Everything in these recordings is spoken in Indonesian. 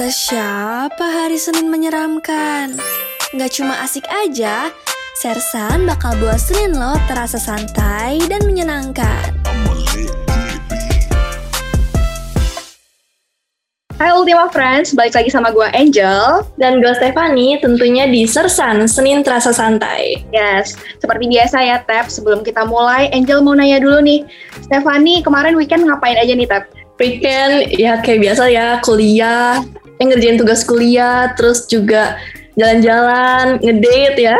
Kata siapa hari Senin menyeramkan? Gak cuma asik aja, Sersan bakal buat Senin lo terasa santai dan menyenangkan. Hai Ultima Friends, balik lagi sama gue Angel dan gue Stefani, tentunya di Sersan, Senin terasa santai. Yes, seperti biasa ya Tep, sebelum kita mulai, Angel mau nanya dulu nih, Stefani kemarin weekend ngapain aja nih Tep? Weekend ya kayak biasa ya, kuliah, ngerjain tugas kuliah, terus juga jalan-jalan, ngedate ya.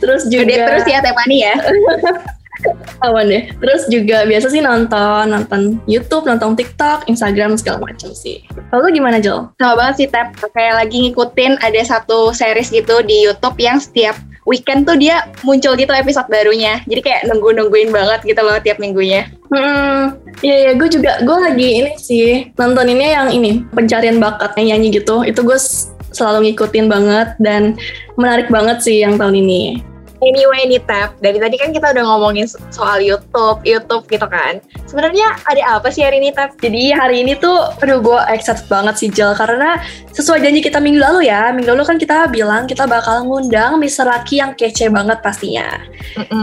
Terus juga ngedate terus ya Stefani ya. Awan deh. Terus juga biasa sih nonton YouTube, nonton TikTok, Instagram, segala macam sih. Lalu gimana Jo? Sama banget sih Tep, kayak lagi ngikutin ada satu series gitu di YouTube yang setiap weekend tuh dia muncul gitu episode barunya. Jadi kayak nungguin banget gitu loh tiap minggunya. Iya, gue lagi ini sih nontoninnya yang ini, pencarian bakat yang nyanyi gitu. Itu gue selalu ngikutin banget dan menarik banget sih yang tahun ini. Anyway nih Tep, dari tadi kan kita udah ngomongin soal YouTube gitu kan. Sebenarnya ada apa sih hari ini Tep? Jadi hari ini tuh, gue excited banget sih Jel, karena sesuai janji kita minggu lalu ya. Minggu lalu kan kita bilang kita bakal ngundang Mr. Lucky yang kece banget pastinya.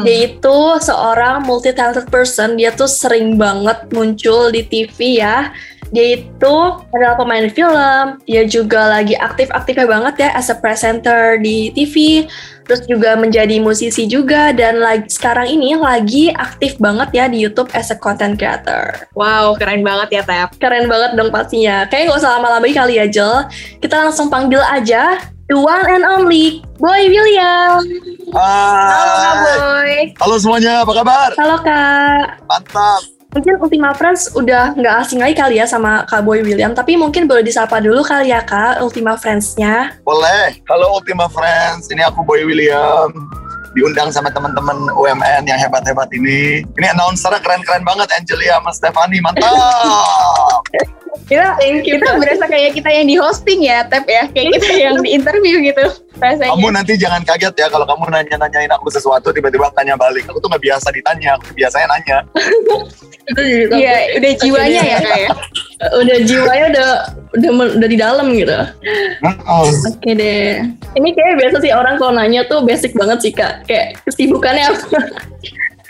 Dia itu seorang multi-talented person, dia tuh sering banget muncul di TV ya. Dia itu adalah pemain film, dia juga lagi aktif-aktifnya banget ya as a presenter di TV, terus juga menjadi musisi juga, dan sekarang ini lagi aktif banget ya di YouTube as a content creator. Wow, keren banget ya Tep. Keren banget dong pastinya. Kayaknya gak usah lama-lama kali ya Jel, kita langsung panggil aja the one and only Boy William. Halo Kak Boy. Halo semuanya, apa kabar? Halo Kak. Mantap. Mungkin Ultima Friends udah nggak asing lagi kali ya sama Kak Boy William, tapi mungkin boleh disapa dulu kali ya Kak Ultima Friends-nya. Boleh. Halo Ultima Friends, ini aku Boy William, diundang sama teman-teman UMN yang hebat-hebat ini. Ini announcer-nya keren-keren banget, Angelia sama Stefani, mantap! kita berasa kayak kita yang di hosting ya, Tep ya, kayak kita yang di interview gitu. Rasanya. Kamu nanti jangan kaget ya kalau kamu nanyain aku sesuatu tiba-tiba tanya balik. Aku tuh nggak biasa ditanya, aku biasanya nanya. Iya, udah jiwanya ya kayak. Udah jiwanya udah di dalam gitu. Oke deh. Ini kayak biasa sih orang kalau nanya tuh basic banget sih Kak. Kayak kesibukannya apa?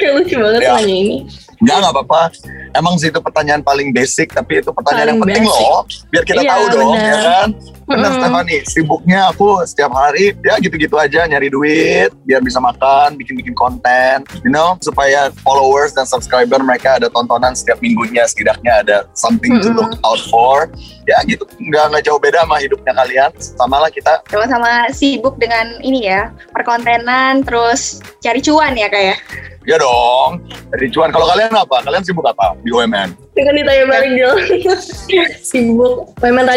Kayak lucu banget ya. Nanya ini. Nggak apa-apa. Emang sih itu pertanyaan paling basic, tapi itu pertanyaan paling yang penting basic. Loh. Biar kita tahu dong, ya kan? Benar Stefani, sibuknya aku setiap hari, ya gitu-gitu aja, nyari duit, biar bisa makan, bikin-bikin konten, you know? Supaya followers dan subscriber mereka ada tontonan setiap minggunya, setidaknya ada something to look out for. Ya gitu, nggak jauh beda sama hidupnya kalian. Samalah kita. Sama-sama sibuk dengan ini ya, perkontenan, terus cari cuan ya kayak. Ya dong, dari cuan. Kalau kalian apa? Kalian sibuk apa di UMN? Kan ditanya bareng dulu. Sibuk. UMN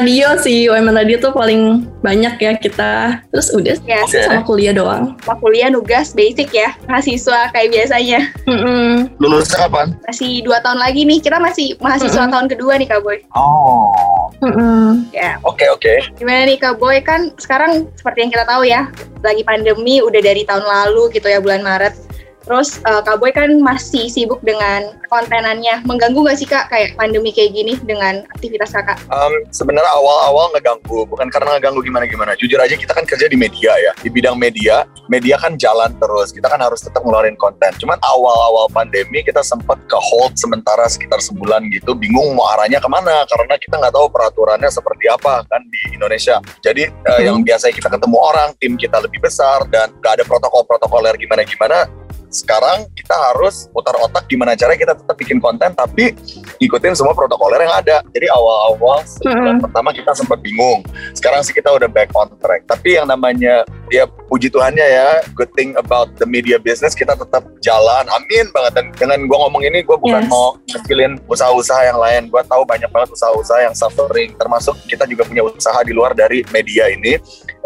Radio tuh paling banyak ya kita. Terus udah sama kuliah doang. Sama kuliah, nugas, basic ya. Mahasiswa kayak biasanya. Lulusnya kapan? Masih 2 tahun lagi nih. Kita masih mahasiswa tahun kedua nih Kak Boy. Oh. Ya. Oke. Gimana nih Kak Boy? Kan sekarang seperti yang kita tahu ya, lagi pandemi udah dari tahun lalu gitu ya, bulan Maret. Terus Kak Boy kan masih sibuk dengan kontenannya. Mengganggu gak sih Kak kayak pandemi kayak gini dengan aktivitas Kakak? Sebenarnya awal-awal ngeganggu. Bukan karena ngeganggu gimana-gimana. Jujur aja kita kan kerja di media ya. Di bidang media kan jalan terus. Kita kan harus tetap ngeluarin konten. Cuman awal-awal pandemi kita sempat ke hold sementara sekitar sebulan gitu. Bingung mau arahnya kemana. Karena kita gak tahu peraturannya seperti apa kan di Indonesia. Jadi yang biasanya kita ketemu orang, tim kita lebih besar. Dan gak ada protokol-protokoler gimana-gimana. Sekarang kita harus putar otak gimana caranya kita tetap bikin konten tapi ikutin semua protokoler yang ada. Jadi awal-awal sebulan pertama kita sempat bingung. Sekarang sih kita udah back on track. Tapi yang namanya ya puji Tuhannya ya, good thing about the media business kita tetap jalan. Amin banget. Dan dengan gue ngomong ini gue bukan mau ngecilin usaha-usaha yang lain. Gue tahu banyak banget usaha-usaha yang suffering. Termasuk kita juga punya usaha di luar dari media ini.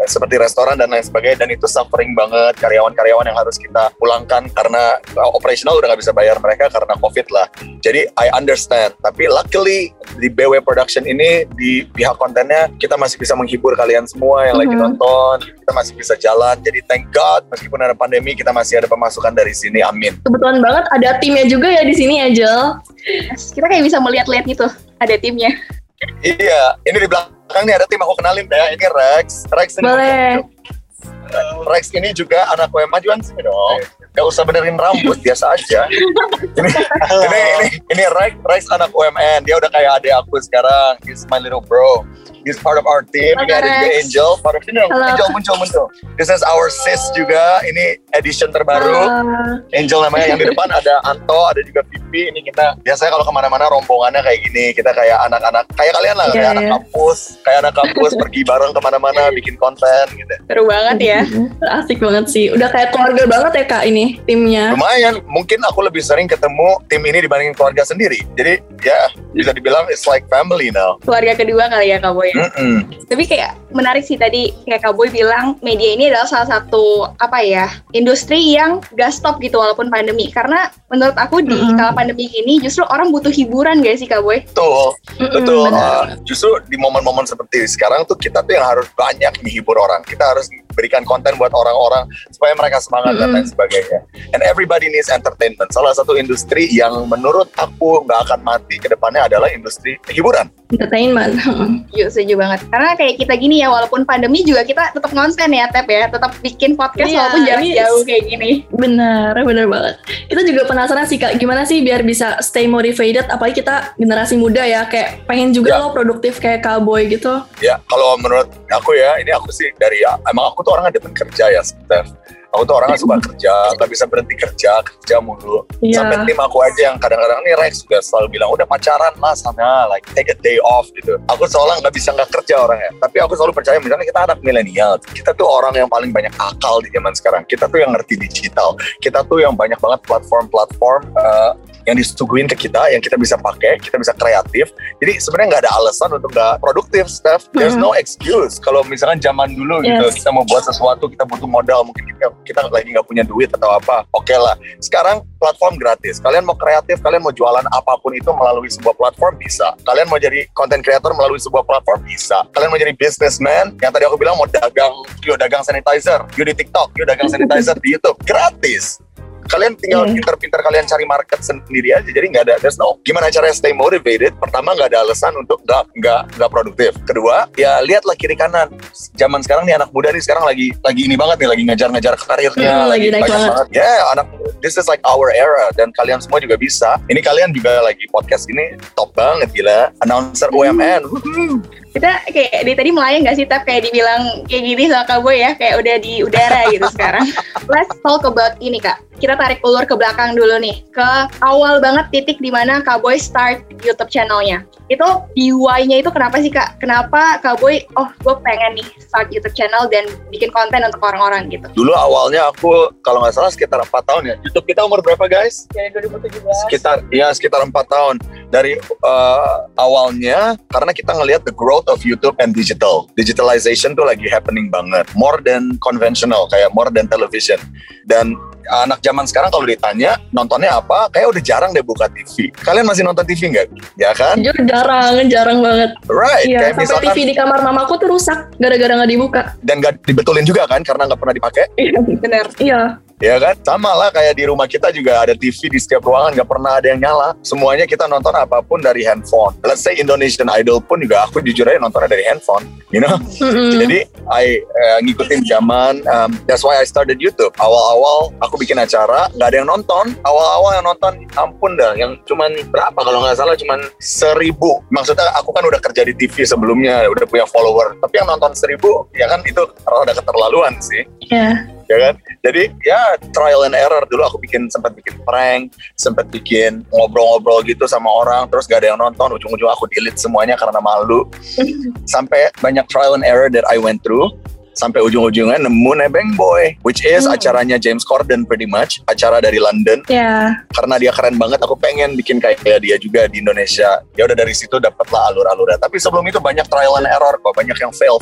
Seperti restoran dan lain sebagainya. Dan itu suffering banget. Karyawan-karyawan yang harus kita pulangkan karena operational udah gak bisa bayar mereka karena COVID lah. Jadi I understand. Tapi luckily di BW Production ini, di pihak kontennya, kita masih bisa menghibur kalian semua yang lagi nonton. Kita masih bisa jalan. Jadi thank God, meskipun ada pandemi, kita masih ada pemasukan dari sini. Amin. Kebetulan banget ada timnya juga ya di sini, Angel. Kita kayak bisa melihat-lihat gitu. Ada timnya. Iya, ini di belakang nih ada tim, aku kenalin ya. Ini Rex ini. Boleh. Rex ini juga anak UMN majuan sih dong. Gak usah benerin rambut, biasa aja. Ini Rex anak UMN. Dia udah kayak adik aku sekarang. He's my little bro. He's part of our team. Ini ada juga Angel. Part of ini Angel muncul. This is our sis juga. Ini edition terbaru. Angel namanya. Yang di depan ada Anto, ada juga Pipi. Ini kita biasanya kalau kemana-mana rombongannya kayak gini. Kita kayak anak-anak, kayak kalian lah, kayak anak kampus. Kayak anak kampus pergi bareng kemana-mana, bikin konten gitu. Seru banget ya. Asik banget sih. Udah kayak keluarga banget ya Kak ini. Timnya lumayan, mungkin aku lebih sering ketemu tim ini dibandingin keluarga sendiri. Jadi ya bisa dibilang it's like family now. Keluarga kedua kali ya Kak Boy. Tapi kayak menarik sih tadi kayak Kak Boy bilang media ini adalah salah satu apa ya industri yang gak stop gitu walaupun pandemi. Karena menurut aku di kala pandemi ini justru orang butuh hiburan gak sih Kak Boy? Betul. Justru di momen-momen seperti sekarang tuh kita tuh yang harus banyak menghibur orang. Kita harus berikan konten buat orang-orang supaya mereka semangat dan lain sebagainya. And everybody needs entertainment. Salah satu industri yang menurut aku gak akan mati ke depannya adalah industri hiburan. Entertainment. Yuk, setuju banget. Karena kayak kita gini ya, walaupun pandemi juga kita tetap konten ya, Tep ya. Tetap bikin podcast walaupun jarak jauh kayak gini. Benar banget. Kita juga penasaran sih Kak, gimana sih biar bisa stay motivated, apalagi kita generasi muda ya, kayak pengen juga lo produktif kayak Kak Boy gitu. Ya, kalau menurut aku ya, ini aku sih dari, emang aku tuh orangnya demen kerja ya Steph. Aku tuh orangnya suka kerja, gak bisa berhenti kerja mulu. Sampai tim aku aja yang kadang-kadang nih Rex juga selalu bilang, udah pacaran lah sana, like take a day off gitu. Aku seolah gak bisa gak kerja orangnya. Tapi aku selalu percaya, misalnya kita anak milenial, kita tuh orang yang paling banyak akal di zaman sekarang. Kita tuh yang ngerti digital. Kita tuh yang banyak banget platform-platform yang disuguhin ke kita, yang kita bisa pakai, kita bisa kreatif. Jadi sebenarnya nggak ada alasan untuk nggak produktif, Steph. There's no excuse. Kalau misalkan zaman dulu gitu, kita mau buat sesuatu, kita butuh modal, mungkin kita lagi nggak punya duit atau apa. Oke lah. Sekarang platform gratis. Kalian mau kreatif, kalian mau jualan apapun itu melalui sebuah platform, bisa. Kalian mau jadi content creator melalui sebuah platform, bisa. Kalian mau jadi businessman, yang tadi aku bilang mau dagang, yuk dagang sanitizer, yuk di TikTok, yuk dagang sanitizer di YouTube. Gratis. Kalian tinggal pintar-pintar kalian cari market sendiri aja. Jadi nggak ada no. Gimana caranya stay motivated? Pertama nggak ada alasan untuk nggak produktif. Kedua ya lihatlah kiri kanan. Zaman sekarang nih anak muda nih sekarang lagi ini banget nih, lagi ngejar-ngejar karirnya, lagi banyak banget. Ya anak, this is like our era dan kalian semua juga bisa. Ini kalian juga lagi podcast ini top banget gila. Announcer UMN. Kita kayak tadi melayang gak sih Tap kayak dibilang kayak gini sama Kak Boy ya, kayak udah di udara gitu sekarang. Let's talk about ini Kak. Kita tarik ulur ke belakang dulu nih, ke awal banget titik dimana Kak Boy start YouTube channelnya. Itu DIY-nya itu kenapa sih Kak? Kenapa Kak Boy, oh gue pengen nih start YouTube channel dan bikin konten untuk orang-orang gitu. Dulu awalnya aku kalau gak salah sekitar 4 tahun ya. YouTube kita umur berapa guys? Dari 2017. Sekitar 4 tahun. Dari awalnya karena kita ngelihat the growth of YouTube and digitalization tuh lagi happening banget, more than conventional, kayak more than television. Dan anak zaman sekarang kalau ditanya nontonnya apa, kayak udah jarang deh buka TV. Kalian masih nonton TV nggak? Ya kan? Jarang banget. Right. Iya, kayak sampai misalkan, TV di kamar mamaku tuh rusak gara-gara nggak dibuka. Dan nggak dibetulin juga kan, karena nggak pernah dipakai. Iya, benar. Iya. Ya kan? Sama lah kayak di rumah kita juga ada TV di setiap ruangan, gak pernah ada yang nyala. Semuanya kita nonton apapun dari handphone. Let's say Indonesian Idol pun juga aku jujur aja nontonnya dari handphone, you know. Jadi I ngikutin zaman. That's why I started YouTube. Awal-awal aku bikin acara, gak ada yang nonton. Awal-awal yang nonton, ampun dah, yang cuman berapa kalau gak salah cuman 1,000. Maksudnya aku kan udah kerja di TV sebelumnya, udah punya follower. Tapi yang nonton 1,000, ya kan itu rada keterlaluan sih. Iya. Ya kan? Jadi ya trial and error. Dulu aku sempat bikin prank, sempat bikin ngobrol-ngobrol gitu sama orang, terus gak ada yang nonton, ujung-ujung aku delete semuanya karena malu. Sampai banyak trial and error that I went through. Sampai ujung-ujungnya nemu Nebeng Boy, which is acaranya James Corden pretty much, acara dari London. Karena dia keren banget, aku pengen bikin kayak dia juga di Indonesia. Ya udah dari situ dapatlah alur-alurnya. Tapi sebelum itu banyak trial and error kok, banyak yang fail,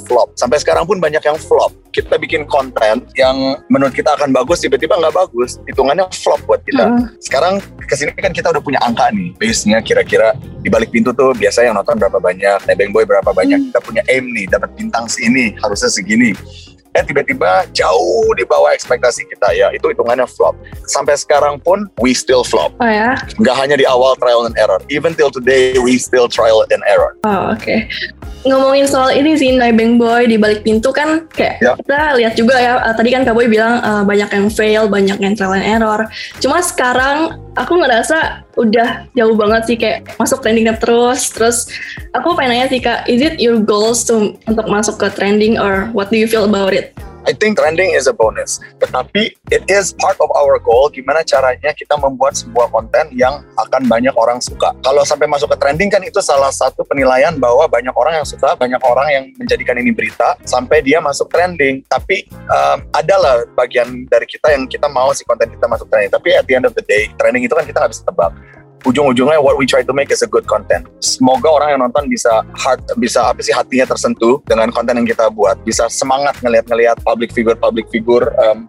flop. Sampai sekarang pun banyak yang flop. Kita bikin konten yang menurut kita akan bagus, tiba-tiba nggak bagus, hitungannya flop buat kita. Sekarang kesini kan kita udah punya angka nih, base-nya kira-kira di balik pintu tuh biasanya yang nonton berapa banyak, Nebeng Boy berapa banyak, kita punya aim nih, dapat bintang segini, harusnya segini. tiba-tiba jauh di bawah ekspektasi kita, ya itu hitungannya flop. Sampai sekarang pun we still flop. Oh ya? Nggak hanya di awal trial and error, even till today we still trial and error. Oh oke. Okay. Ngomongin soal ini sih Nebeng Boy di balik pintu kan kayak yeah. Kita lihat juga ya, tadi kan Kak Boy bilang banyak yang fail, banyak yang trial and error. Cuma sekarang aku ngerasa udah jauh banget sih kayak masuk trendingnya terus. Aku pengen nanya sih Kak, is it your goals untuk masuk ke trending or what do you feel about it? I think trending is a bonus, tetapi it is part of our goal. Gimana caranya kita membuat sebuah konten yang akan banyak orang suka. Kalau sampai masuk ke trending kan itu salah satu penilaian bahwa banyak orang yang suka, banyak orang yang menjadikan ini berita sampai dia masuk trending. Tapi adalah bagian dari kita yang kita mau si konten kita masuk trending. Tapi at the end of the day, trending itu kan kita nggak bisa tebak. Ujung-ujungnya what we try to make is a good content. Semoga orang yang nonton bisa hatinya tersentuh dengan konten yang kita buat, bisa semangat ngelihat public figure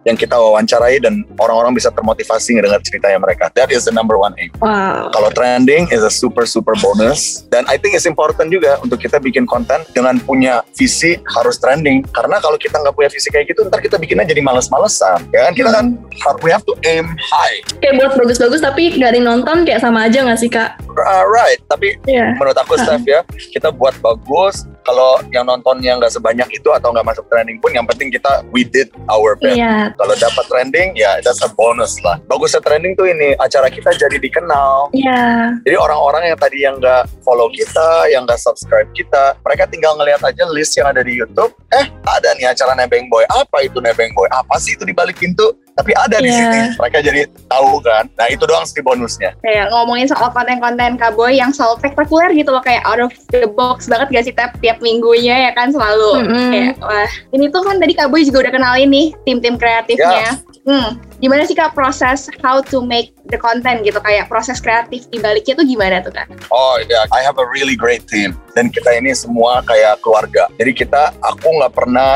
yang kita wawancarai dan orang-orang bisa termotivasi ngedengar ceritanya mereka. That is the number one aim. Wow. Kalau trending is a super bonus dan I think it's important juga untuk kita bikin konten dengan punya visi harus trending, karena kalau kita nggak punya visi kayak gitu ntar kita bikinnya jadi males-malesan ya kan? Kita kan we have to aim high. Kayak buat bagus-bagus tapi nggak ada yang nonton kayak sama aja nggak sih Kak? Right, tapi yeah. Menurut aku Steph ya, kita buat bagus. Kalau yang nontonnya nggak sebanyak itu atau nggak masuk trending pun, yang penting kita we did our best. Yeah. Kalau dapat trending ya that's a bonus lah. Bagusnya trending tuh ini acara kita jadi dikenal. Yeah. Jadi orang-orang yang tadi yang nggak follow kita, yang nggak subscribe kita, mereka tinggal ngelihat aja list yang ada di YouTube. Ada nih acara Nebeng Boy. Apa itu Nebeng Boy? Apa sih itu di balik pintu? Tapi ada di sini, mereka jadi tahu kan. Nah itu doang sih bonusnya. Kayak ngomongin soal konten-konten Kak Boy yang selalu spektakuler gitu loh, kayak out of the box banget gak sih tiap minggunya ya kan selalu. Kayak wah ini tuh kan tadi Kak Boy juga udah kenalin nih tim-tim kreatifnya. Yeah. Gimana sih Kak proses how to make the content gitu, kayak proses kreatif dibaliknya tuh gimana tuh Kak? Oh iya, I have a really great team dan kita ini semua kayak keluarga. Jadi aku gak pernah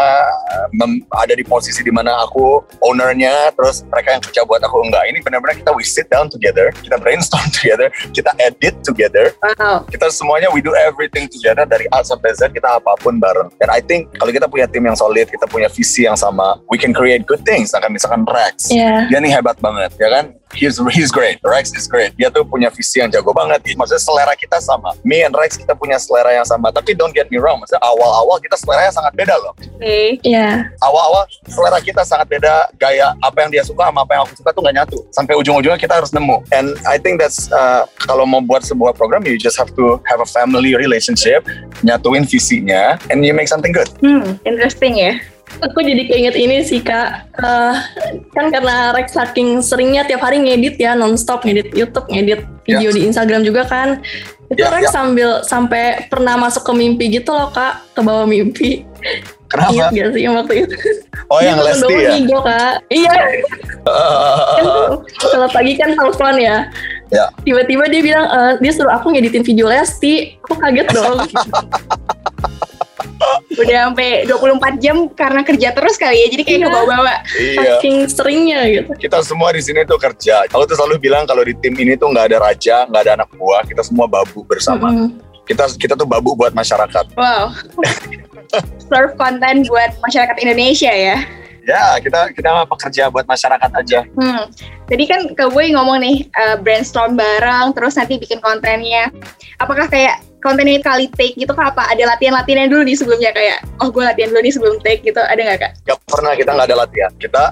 ada di posisi dimana aku ownernya terus mereka yang kerja buat aku, enggak. Ini benar-benar we sit down together, kita brainstorm together, kita edit together. Wow. Kita semuanya we do everything together dari A sampai Z, kita apapun bareng. Dan I think kalau kita punya tim yang solid, kita punya visi yang sama, we can create good things. Nah, misalkan Rex, dia nih hebat banget, ya kan? He's great, Rex is great. Dia tuh punya visi yang jago banget. Maksudnya selera kita sama. Me and Rex kita punya selera yang sama. Tapi don't get me wrong, maksudnya awal-awal kita seleranya sangat beda loh. Awal-awal selera kita sangat beda. Gaya apa yang dia suka sama apa yang aku suka tuh gak nyatu. Sampai ujung-ujungnya kita harus nemu. And I think that's kalau mau buat sebuah program, you just have to have a family relationship, nyatuin visinya, and you make something good. Interesting ya. Aku jadi keinget ini sih Kak, kan karena Rex saking seringnya tiap hari ngedit ya, non-stop ngedit YouTube, ngedit video di Instagram juga kan. Itu Rex sampai pernah masuk ke mimpi gitu loh Kak, ke bawah mimpi. Kenapa? Ingat gak sih waktu itu? Oh yang Lesti ya? Higo, Kak. Iya. Kalau pagi kan telepon ya. Yeah. Tiba-tiba dia bilang, dia suruh aku ngeditin video Lesti. Aku kaget dong. Udah sampai 24 jam karena kerja terus kali ya, jadi kayak kebawa-bawa saking seringnya gitu. Kita semua di sini tuh kerja. Aku tuh selalu bilang kalau di tim ini tuh nggak ada raja, nggak ada anak buah, kita semua babu bersama. Kita tuh babu buat masyarakat. Wow. Serve konten buat masyarakat Indonesia ya. Ya, kita pekerja buat masyarakat aja. Jadi kan Kak Boy ngomong nih brainstorm bareng terus nanti bikin kontennya. Apakah kayak kontennya kali take gitu Kak, apa ada latihan-latihannya dulu di sebelumnya, kayak gue latihan dulu nih sebelum take gitu, ada nggak Kak? Gak pernah, kita nggak ada latihan. Kita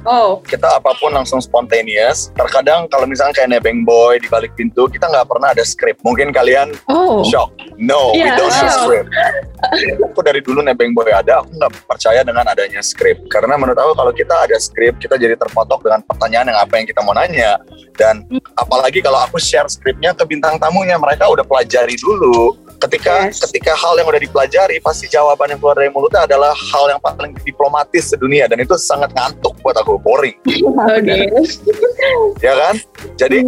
apapun langsung spontaneous. Terkadang kalau misalnya kayak Nebeng Boy di balik pintu, kita nggak pernah ada script. Mungkin kalian shock. We don't have script. Aku dari dulu Nebeng Boy ada, aku nggak percaya dengan adanya script. Karena menurut aku kalau kita ada script, kita jadi terpotok dengan pertanyaan yang apa yang kita mau nanya. Dan apalagi kalau aku share scriptnya ke bintang tamunya, mereka udah pelajari dulu. Ketika hal yang udah dipelajari, pasti jawaban yang keluar dari mulutnya adalah hal yang paling diplomatis sedunia, dan itu sangat ngantuk buat aku, boring. Ya kan? Jadi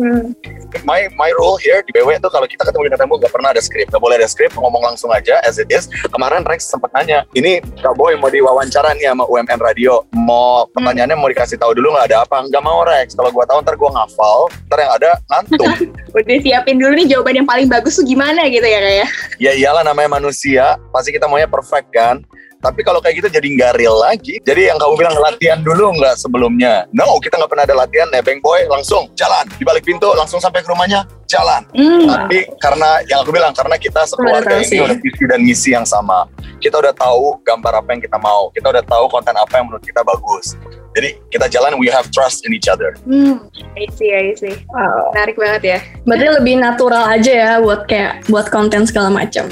my rule here di BW itu kalau kita ketemu dengan tamu gak pernah ada skrip, gak boleh ada skrip, ngomong langsung aja as it is. Kemarin Rex sempat nanya, ini Kak Boy mau diwawancara nih sama UMN Radio, mau pertanyaannya mau dikasih tahu dulu gak ada apa? Gak mau Rex, kalau gue tahu ntar gue ngafal, ntar yang ada ngantuk. Udah siapin dulu nih jawaban yang paling bagus tuh gimana gitu ya Kak ya? Ya iyalah namanya manusia, pasti kita maunya perfect kan. Tapi kalau kayak gitu jadi nggak real lagi. Jadi yang kamu bilang latihan dulu nggak sebelumnya? No, kita nggak pernah ada latihan. Nebeng Boy langsung jalan di balik pintu, langsung sampai ke rumahnya jalan. Tapi karena yang aku bilang, karena kita sekeluarga ini udah visi dan misi yang sama. Kita udah tahu gambar apa yang kita mau. Kita udah tahu konten apa yang menurut kita bagus. Jadi kita jalan, we have trust in each other. I see. Wow. Menarik banget ya. Berarti lebih natural aja ya buat konten segala macam.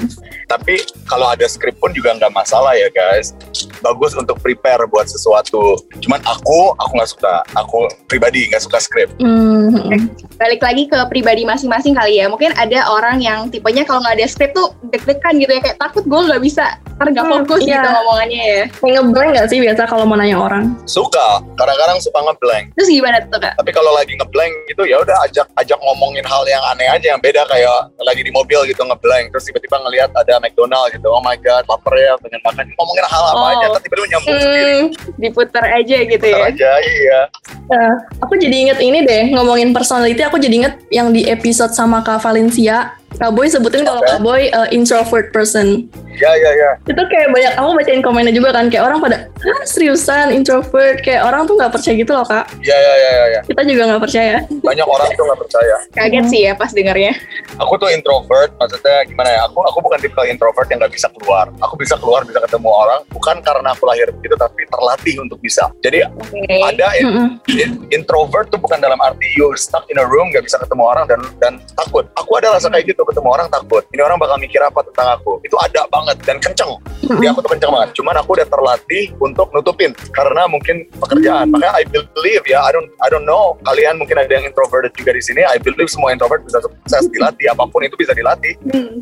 Tapi kalau ada skrip pun juga nggak masalah ya guys. Bagus untuk prepare buat sesuatu. Cuman aku nggak suka. Aku pribadi nggak suka skrip. Balik lagi ke pribadi masing-masing kali ya. Mungkin ada orang yang tipenya kalau nggak ada skrip tuh deg-degan gitu ya. Kayak takut gue nggak bisa. Ntar nggak fokus gitu ngomongannya ya. Ngeblank nggak sih biasa kalau mau nanya orang? Suka. Kadang-kadang suka ngeblank. Terus gimana tuh Kak? Tapi kalau lagi ngeblank gitu ya udah ajak ngomongin hal yang aneh aja, yang beda, kayak lagi di mobil gitu ngeblank, terus tiba-tiba ngelihat ada McDonald gitu, oh my god lapar ya, pengen makan, ngomongin hal apa aja, terus tiba-tiba nyambung sendiri. Diputar aja gitu. Diputar aja, iya. Aku jadi inget ini deh, ngomongin personality, aku jadi inget yang di episode sama Kak Valencia. Kak Boy sebutin kalau Kak Boy introvert person. Ya. Itu kayak banyak, aku bacain komennya juga kan, kayak orang pada, hah seriusan introvert? Kayak orang tuh gak percaya gitu loh Kak. Ya. Kita juga gak percaya. Banyak orang tuh gak percaya. Kaget sih ya pas dengarnya. Aku tuh introvert, maksudnya gimana ya, aku bukan tipikal introvert yang gak bisa keluar. Aku bisa keluar, bisa ketemu orang, bukan karena aku lahir begitu, tapi terlatih untuk bisa. Jadi ada introvert tuh bukan dalam arti you're stuck in a room, gak bisa ketemu orang dan takut. Aku ada rasa kayak gitu, ketemu orang takut. Ini orang bakal mikir apa tentang aku. Itu ada banget. Dan kenceng, ya aku tuh kenceng banget. Cuman aku udah terlatih untuk nutupin karena mungkin pekerjaan. Makanya I believe ya, I don't know. Kalian mungkin ada yang introverted juga di sini. I believe semua introvert bisa sukses dilatih. Apapun itu bisa dilatih.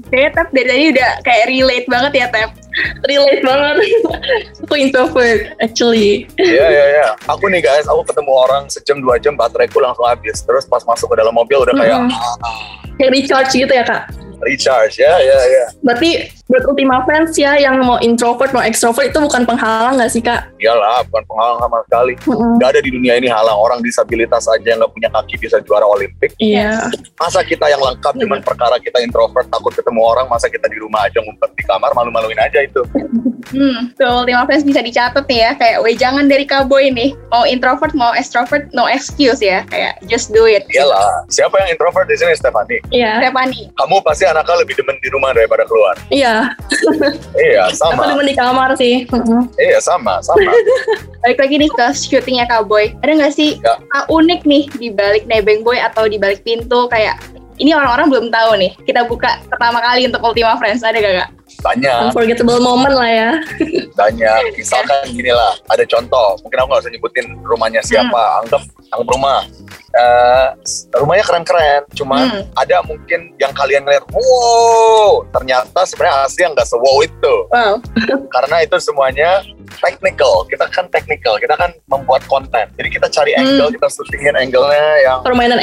Kayaknya Tep dari tadi udah kayak relate banget ya Tep. Relate banget. Aku introvert actually. Iya. Aku nih guys, aku ketemu orang sejam 2 jam bateraiku langsung habis. Terus pas masuk ke dalam mobil udah kayak kayak recharge gitu ya Kak. Recharge, ya. Berarti buat Ultima Friends ya, yang mau introvert, mau extrovert itu bukan penghalang gak sih Kak? Iyalah, bukan penghalang sama sekali. Gak ada di dunia ini halang. Orang disabilitas aja yang gak punya kaki bisa juara Olimpik. Iya. Masa kita yang lengkap cuman perkara kita introvert, takut ketemu orang, masa kita di rumah aja ngumpet di kamar, malu-maluin aja itu. Tuh, Ultima Friends bisa dicatat nih ya, kayak wejangan dari Kak Boy nih. Mau introvert, mau extrovert, no excuse ya. Kayak just do it. Iyalah. Siapa yang introvert di sini? Stephanie. Iya. Stephanie. Kamu pasti anaknya lebih demen di rumah daripada keluar. Iya. Iya, sama. Aku demen di kamar sih. Iya, sama. Balik lagi nih ke syutingnya Kak Boy. Ada nggak sih unik nih di balik Nebeng Boy atau di balik pintu, kayak ini orang-orang belum tahu nih. Kita buka pertama kali untuk Ultima Friends, ada nggak Kak? Banyak. Unforgettable moment lah ya. Banyak. Misalkan gini lah, ada contoh. Mungkin aku nggak usah nyebutin rumahnya siapa. Anggap rumah. Rumahnya keren-keren, cuman ada mungkin yang kalian lihat, wow, ternyata sebenarnya asli yang nggak se-wow itu. Wow. Karena itu semuanya teknikal, kita kan membuat konten. Jadi kita cari angle, kita syutingin angle-nya yang permainan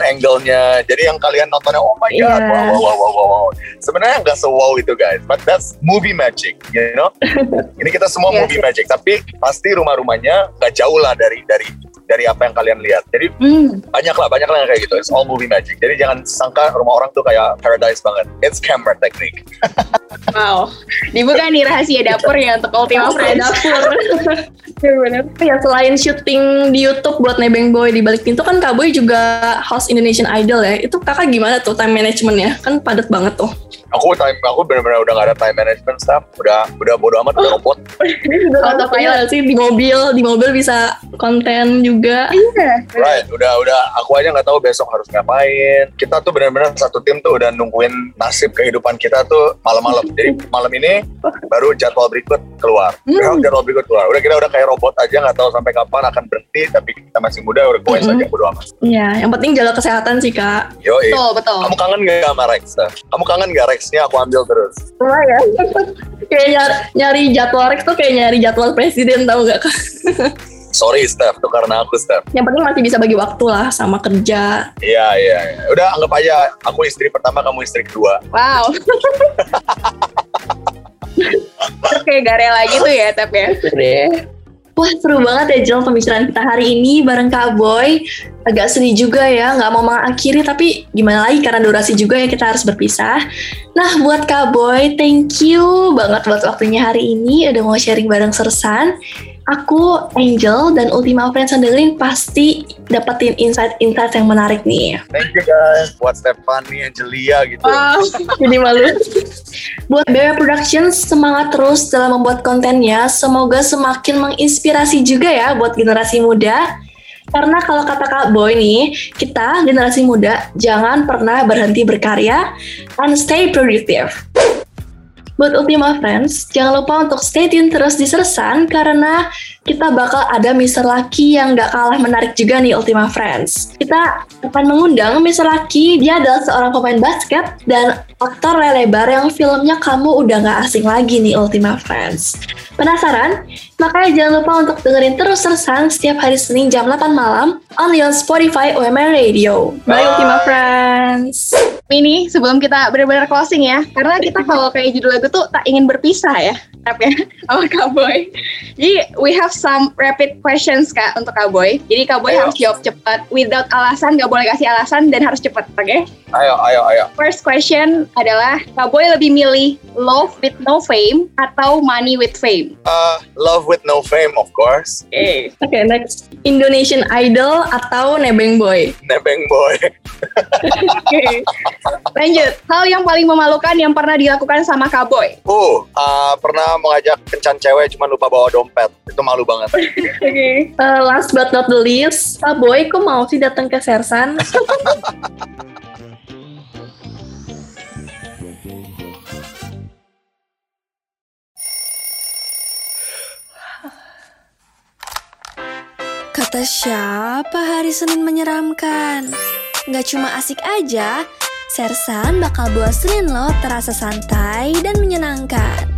angle-nya. Jadi yang kalian nontonnya, oh my god, wow. Sebenarnya nggak se-wow itu guys, but that's movie magic, you know. Ini kita semua movie magic, tapi pasti rumah-rumahnya nggak jauh lah dari apa yang kalian lihat. Jadi banyak lah yang kayak gitu. It's all movie magic. Jadi jangan sangka rumah orang tuh kayak paradise banget. It's camera technique. Wow. Dibuka nih rahasia dapur ya untuk Ultima Friends. Dapur. Benar. Ya, selain syuting di YouTube buat Nebeng Boy di balik pintu kan Kak Boy juga host Indonesian Idol ya. Itu Kakak gimana tuh time management-nya? Kan padat banget tuh. Aku benar-benar udah gak ada time management staff, udah bodo amat, udah robot. Autopilot sih di mobil bisa konten juga. Iya. Right, udah aku aja nggak tahu besok harus ngapain. Kita tuh benar-benar satu tim tuh udah nungguin nasib kehidupan kita tuh malam-malam. Jadi malam ini baru jadwal berikut keluar. Udah kita udah kayak robot aja, nggak tahu sampai kapan akan berhenti. Tapi kita masih muda, udah goes aja, bodo amat. Iya, yang penting jaga kesehatan sih Kak. Yoi. Betul. Kamu kangen nggak sama Reksa? Kamu kangen nggak Reksa? Ini aku ambil terus. Wah ya. Kayak nyari jadwal Rex tuh kayak nyari jadwal presiden, tau gak Kak? Sorry Steph, itu karena aku Steph. Yang penting masih bisa bagi waktu lah sama kerja. Iya. Udah anggap aja aku istri pertama, kamu istri kedua. Wow. Terus kayak gak rela gitu ya Steph ya. Wah, seru banget ya Jel pembicaraan kita hari ini bareng Kak Boy. Agak sedih juga ya, gak mau mengakhiri, tapi gimana lagi karena durasi juga ya kita harus berpisah. Nah, buat Kak Boy, thank you banget buat waktunya hari ini, udah mau sharing bareng Sersan. Aku, Angel, dan Ultima Friends yang dengerin pasti dapetin insight-insight yang menarik nih. Thank you guys, buat Stephanie, Angelia gitu. Jadi malu. Buat BW Production, semangat terus dalam membuat kontennya. Semoga semakin menginspirasi juga ya buat generasi muda. Karena kalau kata Kak Boy nih, kita generasi muda jangan pernah berhenti berkarya and stay productive. Buat Ultima Friends, jangan lupa untuk stay tune terus di Sersan karena kita bakal ada Mr. Lucky yang gak kalah menarik juga nih Ultima Friends. Kita akan mengundang Mr. Lucky, dia adalah seorang pemain basket dan aktor lelebar yang filmnya kamu udah gak asing lagi nih Ultima Friends. Penasaran? Makanya jangan lupa untuk dengerin terus Sersan setiap hari Senin jam 8 malam only on Spotify UMN Radio. Bye Ultima Friends! Ini sebelum kita benar-benar closing ya, karena kita kalau kayak judul lagu tuh tak ingin berpisah ya, tapi sama Kak Boy. Jadi we have some rapid questions Kak untuk Kak Boy. Jadi Kak Boy harus jawab cepat, without alasan, nggak boleh kasih alasan dan harus cepat, oke? Okay? Ayo. First question adalah Kak Boy lebih milih love with no fame atau money with fame? Love with no fame of course. Okay, next. Indonesian Idol atau Nebeng Boy? Nebeng Boy. Okay. Lanjut, hal yang paling memalukan yang pernah dilakukan sama Kak Boy? Pernah mengajak kencan cewek cuma lupa bawa dompet. Itu malu banget. Okay. Last but not the least, Kak Boy kok mau sih datang ke Sersan? Kata siapa hari Senin menyeramkan? Gak cuma asik aja, Sersan bakal bawa Senin lo terasa santai dan menyenangkan.